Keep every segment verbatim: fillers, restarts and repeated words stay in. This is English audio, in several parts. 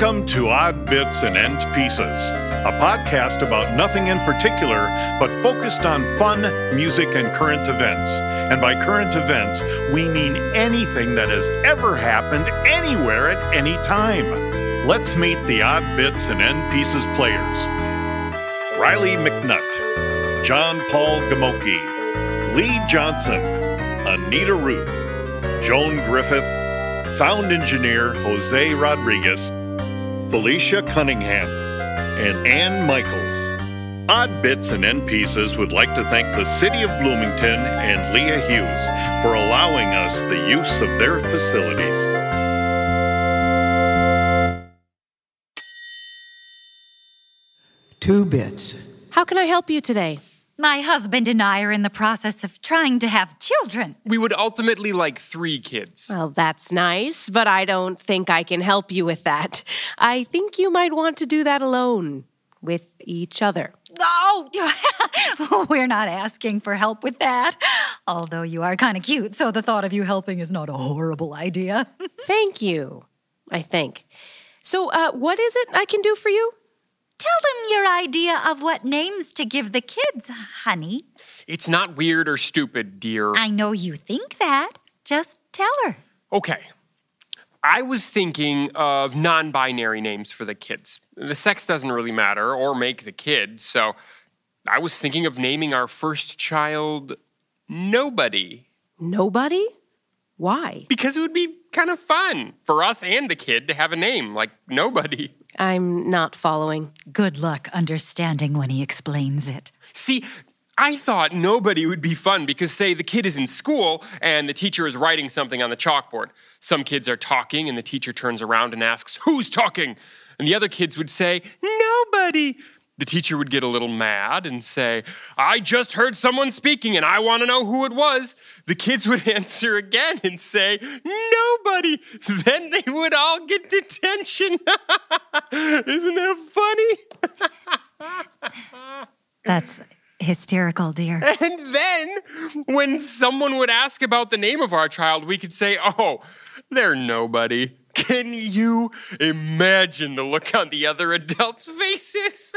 Welcome to Odd Bits and End Pieces, a podcast about nothing in particular, but focused on fun, music, and current events. And by current events, we mean anything that has ever happened anywhere at any time. Let's meet the Odd Bits and End Pieces players. Riley McNutt, John Paul Gamoki, Lee Johnson, Anita Ruth, Joan Griffith, sound engineer Jose Rodriguez, Felicia Cunningham, and Ann Michaels. Odd Bits and End Pieces would like to thank the City of Bloomington and Leah Hughes for allowing us the use of their facilities. Two bits. How can I help you today? My husband and I are in the process of trying to have children. We would ultimately like three kids. Well, that's nice, but I don't think I can help you with that. I think you might want to do that alone, with each other. Oh, we're not asking for help with that. Although you are kind of cute, so the thought of you helping is not a horrible idea. Thank you, I think. So, uh, what is it I can do for you? Tell them your idea of what names to give the kids, honey. It's not weird or stupid, dear. I know you think that. Just tell her. Okay. I was thinking of non-binary names for the kids. The sex doesn't really matter or make the kid, so I was thinking of naming our first child Nobody. Nobody? Why? Because it would be kind of fun for us and the kid to have a name like Nobody. I'm not following. Good luck understanding when he explains it. See, I thought Nobody would be fun because, say, the kid is in school and the teacher is writing something on the chalkboard. Some kids are talking and the teacher turns around and asks, "Who's talking?" And the other kids would say, "Nobody." The teacher would get a little mad and say, "I just heard someone speaking and I want to know who it was." The kids would answer again and say, "Nobody." Then they would all get detention. Isn't that funny? That's hysterical, dear. And then when someone would ask about the name of our child, we could say, "Oh, they're Nobody." Can you imagine the look on the other adults' faces?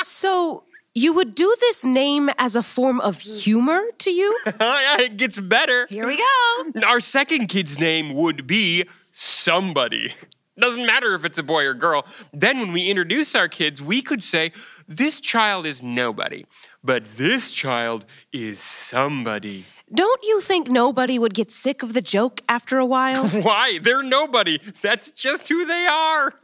So, you would do this name as a form of humor to you? It gets better. Here we go. Our second kid's name would be Somebody. Doesn't matter if it's a boy or girl. Then when we introduce our kids, we could say, "This child is Nobody, but this child is Somebody." Don't you think Nobody would get sick of the joke after a while? Why? They're Nobody. That's just who they are.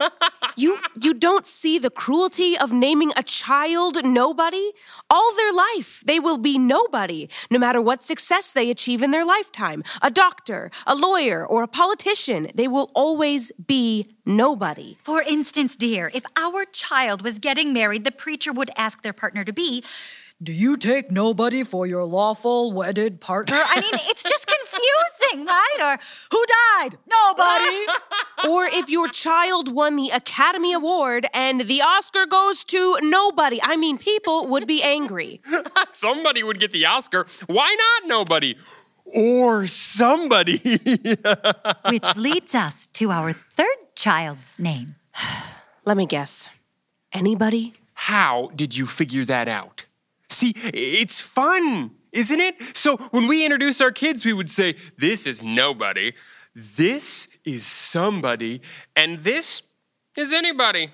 you you don't see the cruelty of naming a child Nobody? All their life, they will be Nobody, no matter what success they achieve in their lifetime. A doctor, a lawyer, or a politician, they will always be Nobody. For instance, dear, if our child was getting married, the preacher would ask their partner to be, "Do you take Nobody for your lawful wedded partner?" I mean, it's just confusing, right? Or, "Who died? Nobody." Or if your child won the Academy Award and the Oscar goes to Nobody. I mean, people would be angry. Somebody would get the Oscar. Why not Nobody? Or Somebody. Which leads us to our third child's name. Let me guess. Anybody? How did you figure that out? See, it's fun, isn't it? So when we introduce our kids, we would say, "This is Nobody, this is Somebody, and this is Anybody."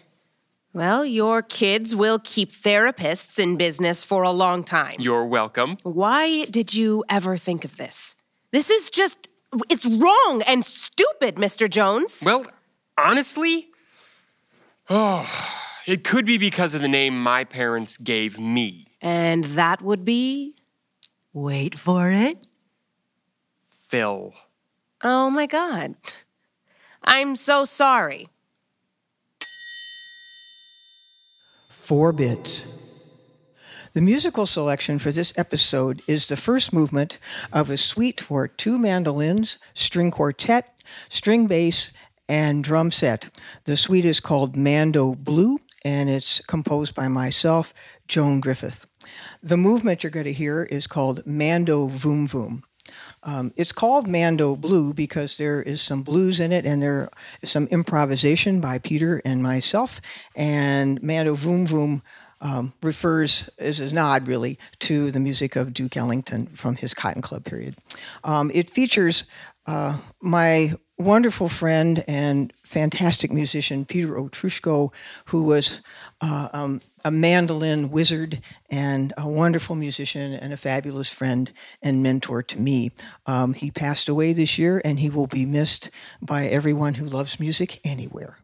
Well, your kids will keep therapists in business for a long time. You're welcome. Why did you ever think of this? This is just, it's wrong and stupid, Mister Jones. Well, honestly, oh, it could be because of the name my parents gave me. And that would be? Wait for it. Phil. Oh, my God. I'm so sorry. Four bits. The musical selection for this episode is the first movement of a suite for two mandolins, string quartet, string bass, and drum set. The suite is called Mando Blue, and it's composed by myself, Joan Griffith. The movement you're going to hear is called Mando Voom Voom. Um, it's called Mando Blue because there is some blues in it, and there is some improvisation by Peter and myself. And Mando Voom Voom um, refers, as a nod really, to the music of Duke Ellington from his Cotton Club period. Um, it features uh, my wonderful friend and fantastic musician, Peter Otrushko, who was uh, um, a mandolin wizard and a wonderful musician and a fabulous friend and mentor to me. Um, he passed away this year, and he will be missed by everyone who loves music anywhere.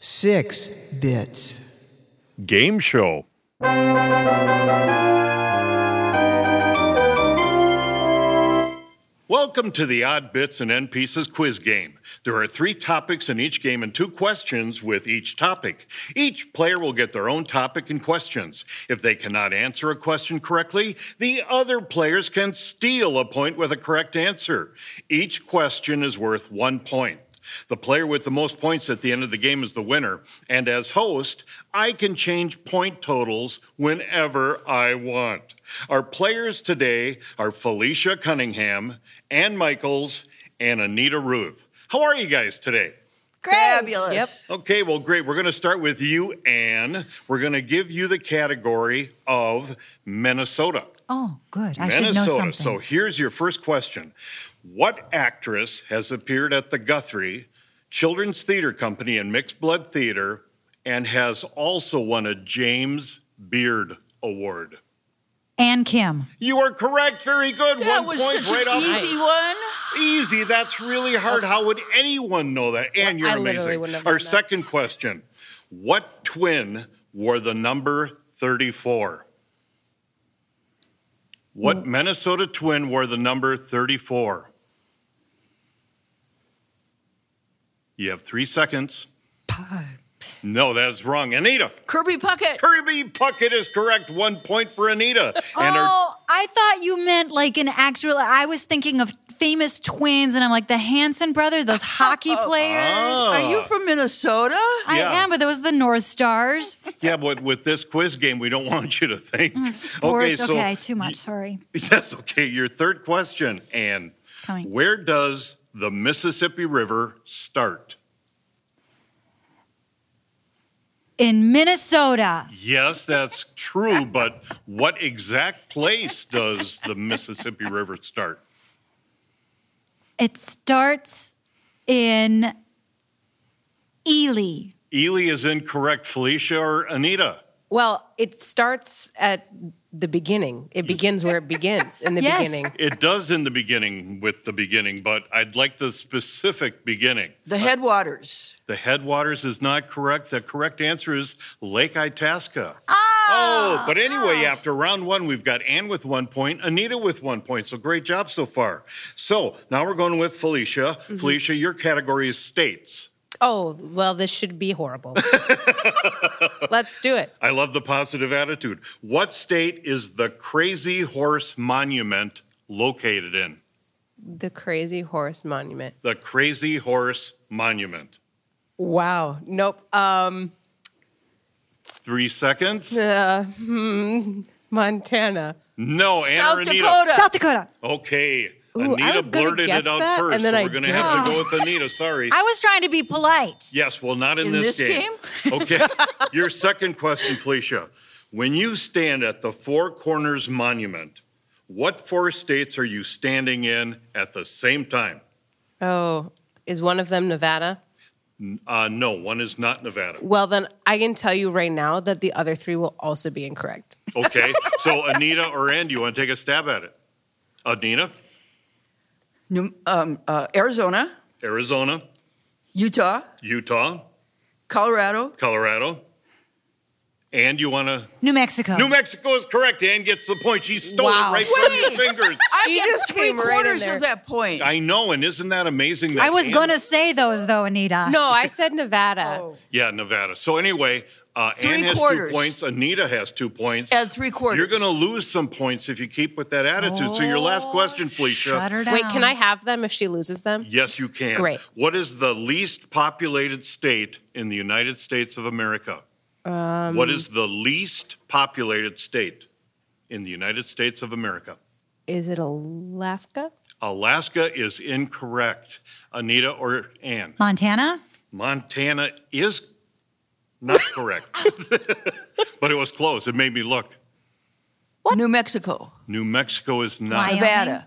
Six Bits Game Show. Welcome to the Odd Bits and End Pieces quiz game. There are three topics in each game and two questions with each topic. Each player will get their own topic and questions. If they cannot answer a question correctly, the other players can steal a point with a correct answer. Each question is worth one point. The player with the most points at the end of the game is the winner. And as host, I can change point totals whenever I want. Our players today are Felicia Cunningham, Ann Michaels, and Anita Ruth. How are you guys today? Great. Fabulous. Yep. Okay, well, great. We're going to start with you, Ann. We're going to give you the category of Minnesota. Oh, good. I Minnesota. should know something. So here's your first question. What actress has appeared at the Guthrie Children's Theater Company and Mixed Blood Theater and has also won a James Beard Award? Ann Kim. You are correct. Very good. That one was point such right an easy one. Easy. That's really hard. How would anyone know that? Ann, you're I amazing. Our second that. question. What twin wore the number thirty-four? What mm. Minnesota twin wore the number thirty-four? You have three seconds. Pug. No, that's wrong. Anita. Kirby Puckett. Kirby Puckett is correct. One point for Anita. And oh, our... I thought you meant like an actual, I was thinking of famous twins, and I'm like, the Hanson Brothers, those hockey players. Oh. Are you from Minnesota? I yeah. am, but that was the North Stars. Yeah, but with this quiz game, we don't want you to think. Mm, sports, okay, so okay, too much, sorry. That's okay. Your third question, Ann. Coming. Where does the Mississippi River start? In Minnesota. Yes, that's true, but what exact place does the Mississippi River start? It starts in Ely. Ely is incorrect. Felicia or Anita? Well, it starts at the beginning. It begins where it begins, in the yes. beginning. It does in the beginning with the beginning, but I'd like the specific beginning. The headwaters. The headwaters is not correct. The correct answer is Lake Itasca. Ah! Oh, but anyway, ah. after round one, we've got Ann with one point, Anita with one point, so great job so far. So now we're going with Felicia. Mm-hmm. Felicia, your category is states. Oh, well, this should be horrible. Let's do it. I love the positive attitude. What state is the Crazy Horse Monument located in? The Crazy Horse Monument. The Crazy Horse Monument. Wow. Nope. Um, Three seconds. Uh, hmm, Montana. No, Anna South Anita. Dakota. South Dakota. Okay. Ooh, Anita blurted it out that, first, and then so we're going to have to go with Anita, sorry. I was trying to be polite. Yes, well, not in, in this, this game. game? Okay. Your second question, Felicia. When you stand at the Four Corners Monument, what four states are you standing in at the same time? Oh, is one of them Nevada? Uh, no, one is not Nevada. Well, then I can tell you right now that the other three will also be incorrect. Okay. So, Anita or Ann, do you want to take a stab at it? Anita? New, um, uh, Arizona. Arizona. Utah. Utah. Colorado. Colorado. And you want to... New Mexico. New Mexico is correct. Ann gets the point. She stole wow. it right Wait. from your fingers. I she just three came quarters right of that point. I know, and isn't that amazing? That I was Ann... going to say those, though, Anita. No, I said Nevada. oh. Yeah, Nevada. So anyway... Uh, Ann has quarters. two points. Anita has two points. And three quarters. You're going to lose some points if you keep with that attitude. Oh, so your last question, Felicia. Shut her down. Wait, can I have them if she loses them? Yes, you can. Great. What is the least populated state in the United States of America? Um, what is the least populated state in the United States of America? Is it Alaska? Alaska is incorrect. Anita or Ann? Montana? Montana is correct. Not correct. But it was close. It made me look. What? New Mexico. New Mexico is not. Wyoming? Nevada.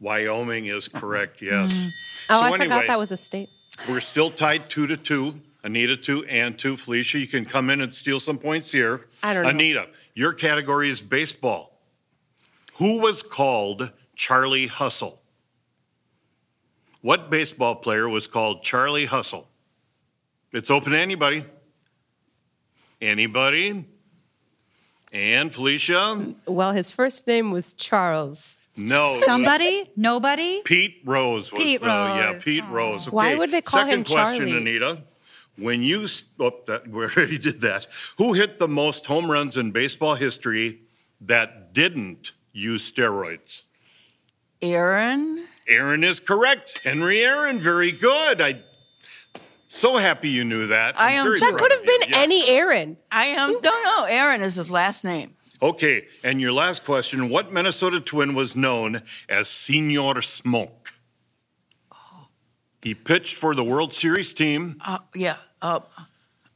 Wyoming is correct, yes. Mm. Oh, so I anyway, forgot that was a state. We're still tied two to two. Anita, two, and two. Felicia, you can come in and steal some points here. I don't know. Anita, your category is baseball. Who was called Charlie Hustle? What baseball player was called Charlie Hustle? It's open to anybody. Anybody? And Felicia? Well, his first name was Charles. No. Somebody? Nobody? Pete Rose. Was Pete the, Rose. Yeah, Pete oh. Rose. Okay. Why would they call Second him Charlie? Second question, Anita. When you, oh, that, we already did that. Who hit the most home runs in baseball history that didn't use steroids? Aaron? Aaron is correct. Henry Aaron, very good. I So happy you knew that. I am. That could have been yes. any Aaron. I am. No, no, Aaron is his last name. Okay, and your last question, what Minnesota twin was known as Senior Smoke? Oh. He pitched for the World Series team. Uh, yeah. Uh,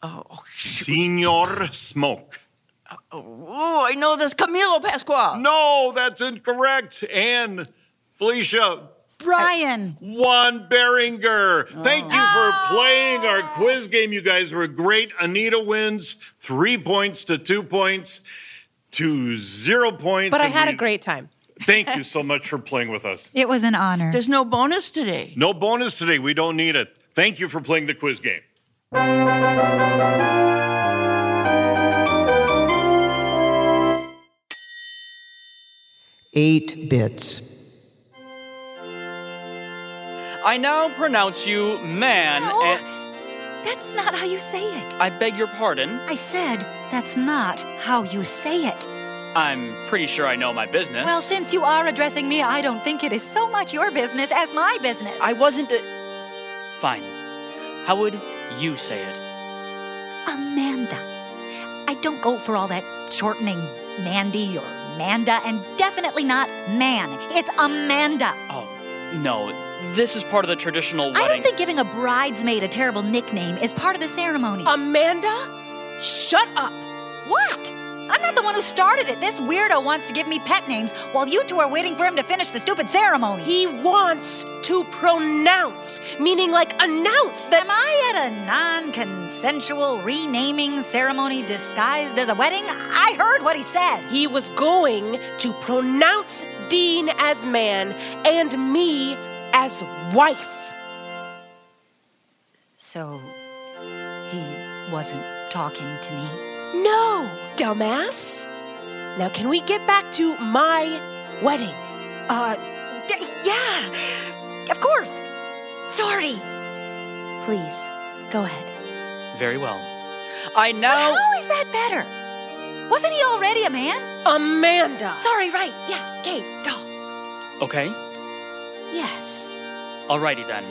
uh, oh, Senior Smoke. Uh, oh, I know this. Camilo Pascual. No, that's incorrect. And Felicia... Brian. Juan Behringer. Thank you for playing our quiz game. You guys were great. Anita wins three points to two points to zero points. But I had we, a great time. Thank you so much for playing with us. It was an honor. There's no bonus today. No bonus today. We don't need it. Thank you for playing the quiz game. Eight bits. I now pronounce you man no, and... that's not how you say it. I beg your pardon? I said, that's not how you say it. I'm pretty sure I know my business. Well, since you are addressing me, I don't think it is so much your business as my business. I wasn't... A... Fine. How would you say it? Amanda. I don't go for all that shortening Mandy or Manda, and definitely not man. It's Amanda. Oh, no... This is part of the traditional wedding. I don't think giving a bridesmaid a terrible nickname is part of the ceremony. Amanda? Shut up. What? I'm not the one who started it. This weirdo wants to give me pet names while you two are waiting for him to finish the stupid ceremony. He wants to pronounce, meaning like announce that... Am I at a non-consensual renaming ceremony disguised as a wedding? I heard what he said. He was going to pronounce Dean as man and me as wife. So, he wasn't talking to me? No, dumbass. Now can we get back to my wedding? Uh, d- yeah, of course. Sorry. Please, go ahead. Very well. I now... But how is that better? Wasn't he already a man? Amanda. Sorry, right, yeah, okay, go. Okay. Yes. Alrighty then.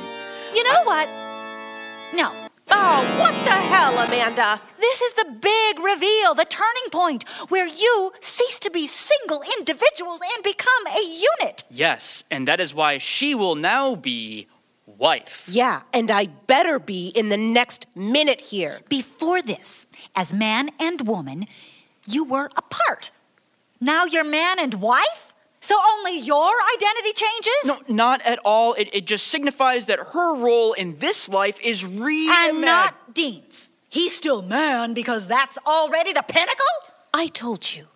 You know I... what? No. Oh, what the hell, Amanda? This is the big reveal, the turning point, where you cease to be single individuals and become a unit. Yes, and that is why she will now be wife. Yeah, and I better be in the next minute here. Before this, as man and woman, you were apart. Now you're man and wife? So only your identity changes? No, not at all. It, it just signifies that her role in this life is reimagined. And not Dean's. He's still man because that's already the pinnacle? I told you.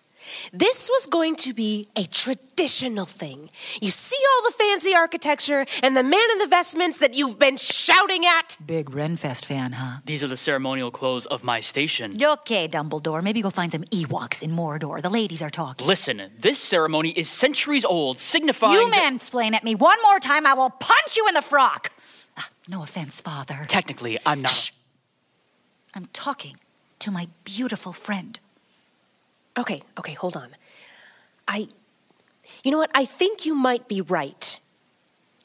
This was going to be a traditional thing. You see all the fancy architecture and the man in the vestments that you've been shouting at? Big Renfest fan, huh? These are the ceremonial clothes of my station. Okay, Dumbledore, maybe go find some Ewoks in Mordor. The ladies are talking. Listen, this ceremony is centuries old, signifying... You that- mansplain at me one more time, I will punch you in the frock! Uh, no offense, Father. Technically, I'm not... Shh! I'm talking to my beautiful friend. Okay, okay, hold on. I, you know what? I think you might be right.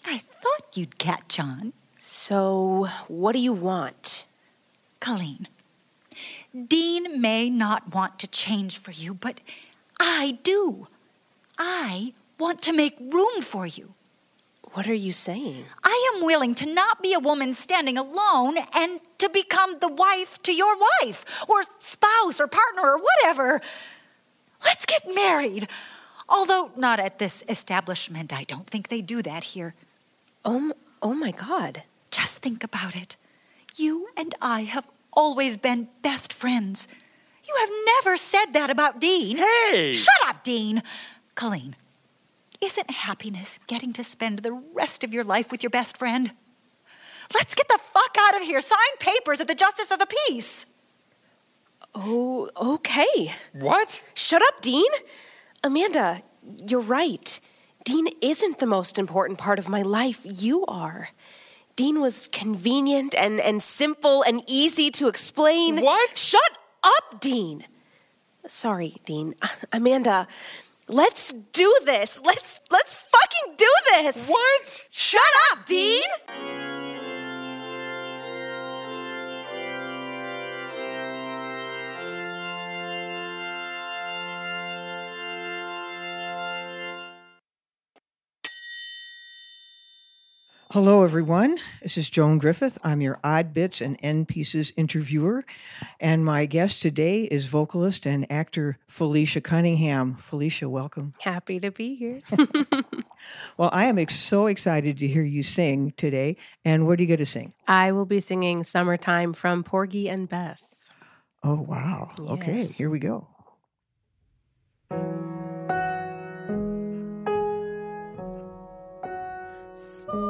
I thought you'd catch on. So, what do you want? Colleen, Dean may not want to change for you, but I do. I want to make room for you. What are you saying? I am willing to not be a woman standing alone and to become the wife to your wife or spouse or partner or whatever. Let's get married. Although not at this establishment. I don't think they do that here. Oh, oh my God. Just think about it. You and I have always been best friends. You have never said that about Dean. Hey! Shut up, Dean. Colleen, isn't happiness getting to spend the rest of your life with your best friend? Let's get the fuck out of here. Sign papers at the Justice of the Peace. Oh, okay. What? Shut up, Dean. Amanda, you're right. Dean isn't the most important part of my life. You are. Dean was convenient and, and simple and easy to explain. What? Shut up, Dean. Sorry, Dean. Amanda, let's do this. Let's let's fucking do this. What? Shut, Shut up, Dean. Dean. Hello, everyone. This is Joan Griffith. I'm your Odd Bits and End Pieces interviewer. And my guest today is vocalist and actor Felicia Cunningham. Felicia, welcome. Happy to be here. Well, I am ex- so excited to hear you sing today. And what are you going to sing? I will be singing Summertime from Porgy and Bess. Oh, wow. Yes. Okay, here we go. So-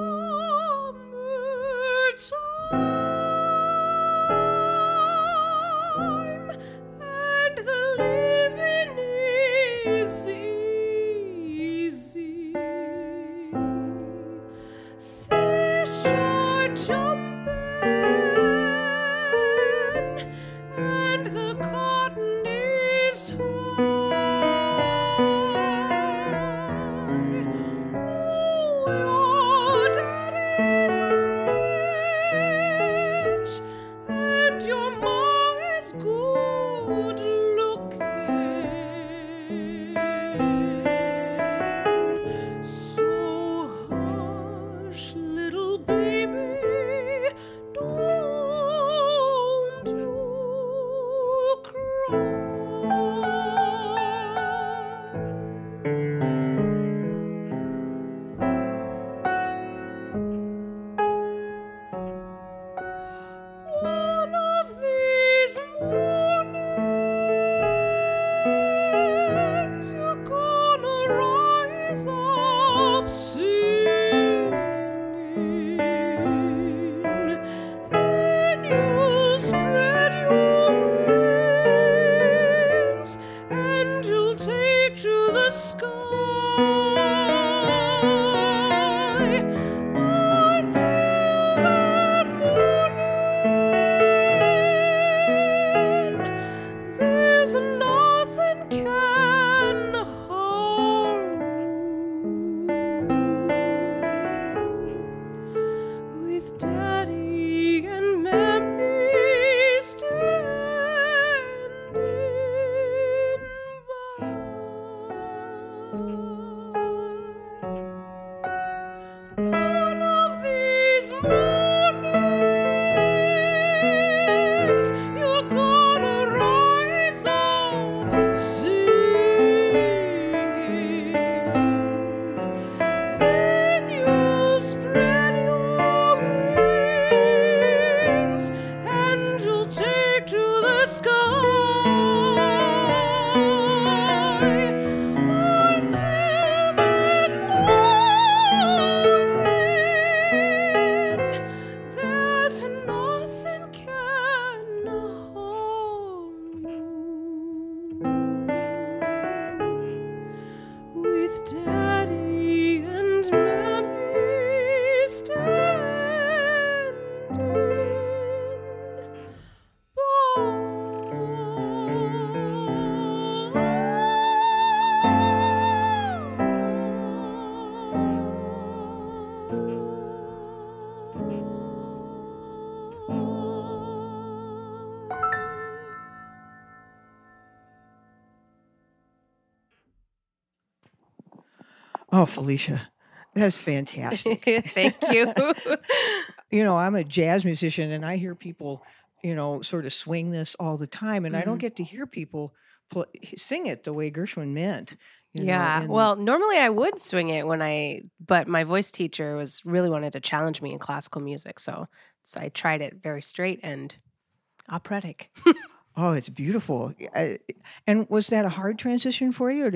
Oh, Felicia, that's fantastic. Thank you. You know, I'm a jazz musician, and I hear people, you know, sort of swing this all the time, and mm-hmm. I don't get to hear people play, sing it the way Gershwin meant. You yeah. Know, and, well, normally I would swing it when I, but my voice teacher was really wanted to challenge me in classical music, so, so I tried it very straight and operatic. Oh, it's beautiful. I, and was that a hard transition for you,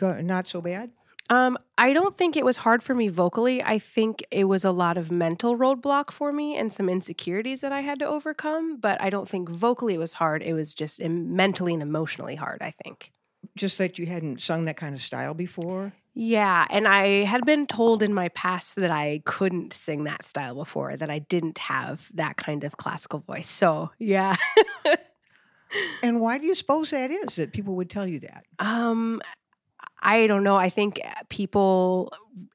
or, or not so bad? Um, I don't think it was hard for me vocally. I think it was a lot of mental roadblock for me and some insecurities that I had to overcome, but I don't think vocally it was hard. It was just mentally and emotionally hard, I think. Just that you hadn't sung that kind of style before? Yeah, and I had been told in my past that I couldn't sing that style before, that I didn't have that kind of classical voice. So, yeah. And why do you suppose that is, that people would tell you that? Um... I don't know. I think people,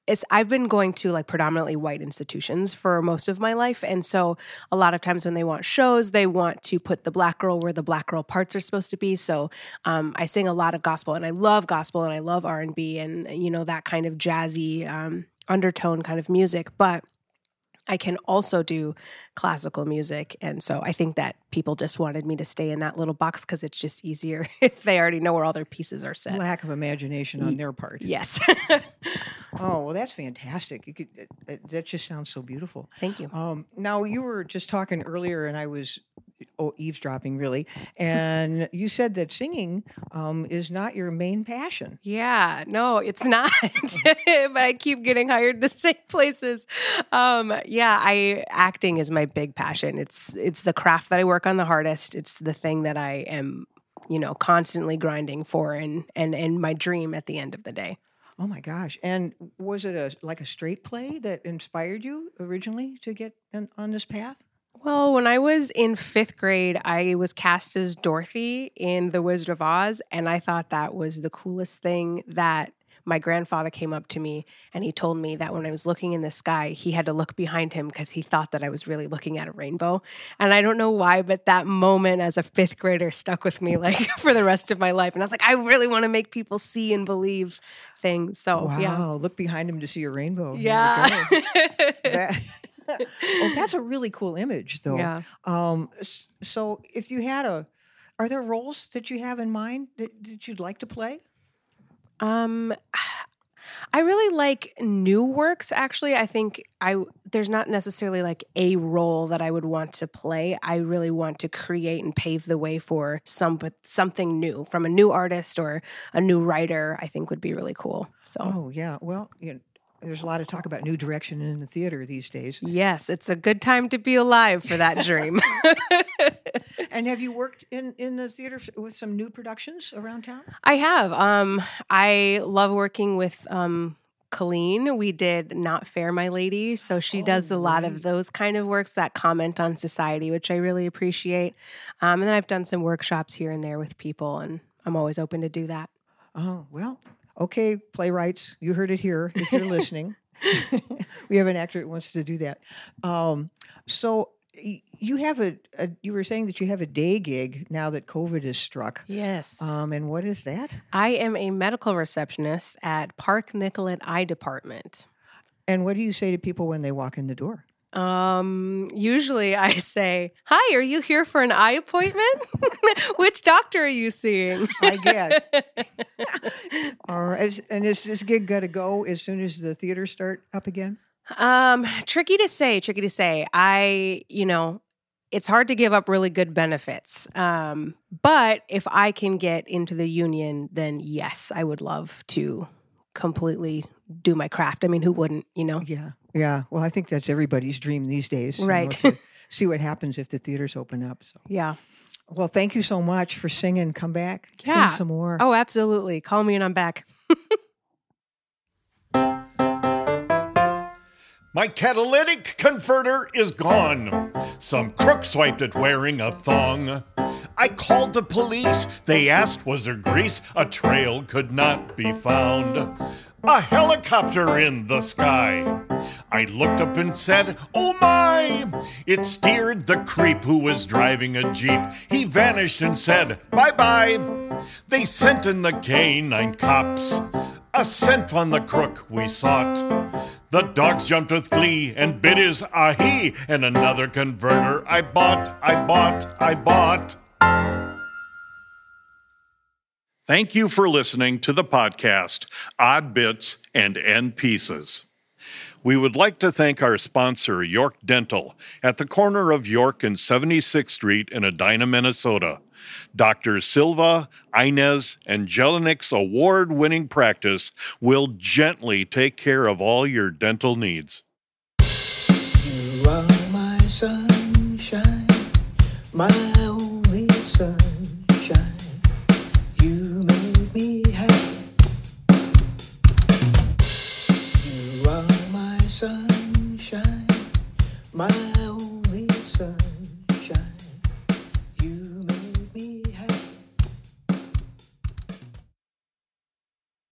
it's, I've been going to like predominantly white institutions for most of my life. And so a lot of times when they want shows, they want to put the black girl where the black girl parts are supposed to be. So um, I sing a lot of gospel, and I love gospel, and I love R and B, and, you know, that kind of jazzy um, undertone kind of music. But I can also do classical music. And so I think that people just wanted me to stay in that little box because it's just easier if they already know where all their pieces are set. Lack of imagination on their part. Yes. Oh, well, that's fantastic. You could, that, that just sounds so beautiful. Thank you. Um, now, you were just talking earlier, and I was oh, eavesdropping, really. And you said that singing um, is not your main passion. Yeah, no, it's not. But I keep getting hired to sing places. Um, yeah, I acting is my big passion. It's it's the craft that I work on the hardest. It's the thing that I am, you know, constantly grinding for, and and and my dream at the end of the day. Oh my gosh! And was it a like a straight play that inspired you originally to get in, on this path? Well, when I was in fifth grade, I was cast as Dorothy in The Wizard of Oz, and I thought that was the coolest thing. That my grandfather came up to me and he told me that when I was looking in the sky, he had to look behind him because he thought that I was really looking at a rainbow. And I don't know why, but that moment as a fifth grader stuck with me like for the rest of my life. And I was like, I really want to make people see and believe things. So, wow, yeah. Look behind him to see a rainbow. Yeah. that, well, that's a really cool image, though. Yeah. Um, so if you had a, are there roles that you have in mind that, that you'd like to play? Um, I really like new works, actually. I think I there's not necessarily like a role that I would want to play. I really want to create and pave the way for some something new from a new artist or a new writer, I think would be really cool. So, oh, yeah. Well, you know, there's a lot of talk about new direction in the theater these days. Yes, it's a good time to be alive for that dream. And have you worked in, in the theater with some new productions around town? I have. Um, I love working with um, Colleen. We did Not Fair, My Lady. So she oh, does a lot right. of those kind of works that comment on society, which I really appreciate. Um, and then I've done some workshops here and there with people, and I'm always open to do that. Oh, well... Okay, playwrights, you heard it here if you're listening. We have an actor that wants to do that. Um, so you have a, a, you were saying that you have a day gig now that COVID has struck. Yes. Um, and what is that? I am a medical receptionist at Park Nicollet Eye Department. And what do you say to people when they walk in the door? Um, usually I say, hi, are you here for an eye appointment? Which doctor are you seeing? I guess. All right. And is this gig going to go as soon as the theaters start up again? Um, tricky to say, tricky to say. I, you know, it's hard to give up really good benefits. Um, but if I can get into the union, then yes, I would love to completely do my craft. I mean, who wouldn't, you know? Yeah. Yeah, well, I think that's everybody's dream these days. Right. You know, to see what happens if the theaters open up. So. Yeah. Well, thank you so much for singing. Come back. Yeah. Sing some more. Oh, absolutely. Call me and I'm back. My catalytic converter is gone. Some crook swiped it wearing a thong. I called the police. They asked, was there grease? A trail could not be found. A helicopter in the sky. I looked up and said, oh my! It steered the creep who was driving a Jeep. He vanished and said, bye-bye. They sent in the canine cops. A scent on the crook we sought. The dogs jumped with glee and bit his ahi, and another converter I bought, I bought, I bought. Thank you for listening to the podcast, Odd Bits and End Pieces. We would like to thank our sponsor, York Dental, at the corner of York and seventy-sixth Street in Edina, Minnesota. Doctor Silva, Inez, and Jelinik's award-winning practice will gently take care of all your dental needs. You are my sunshine, my only sunshine. You make me happy. You are my sunshine, my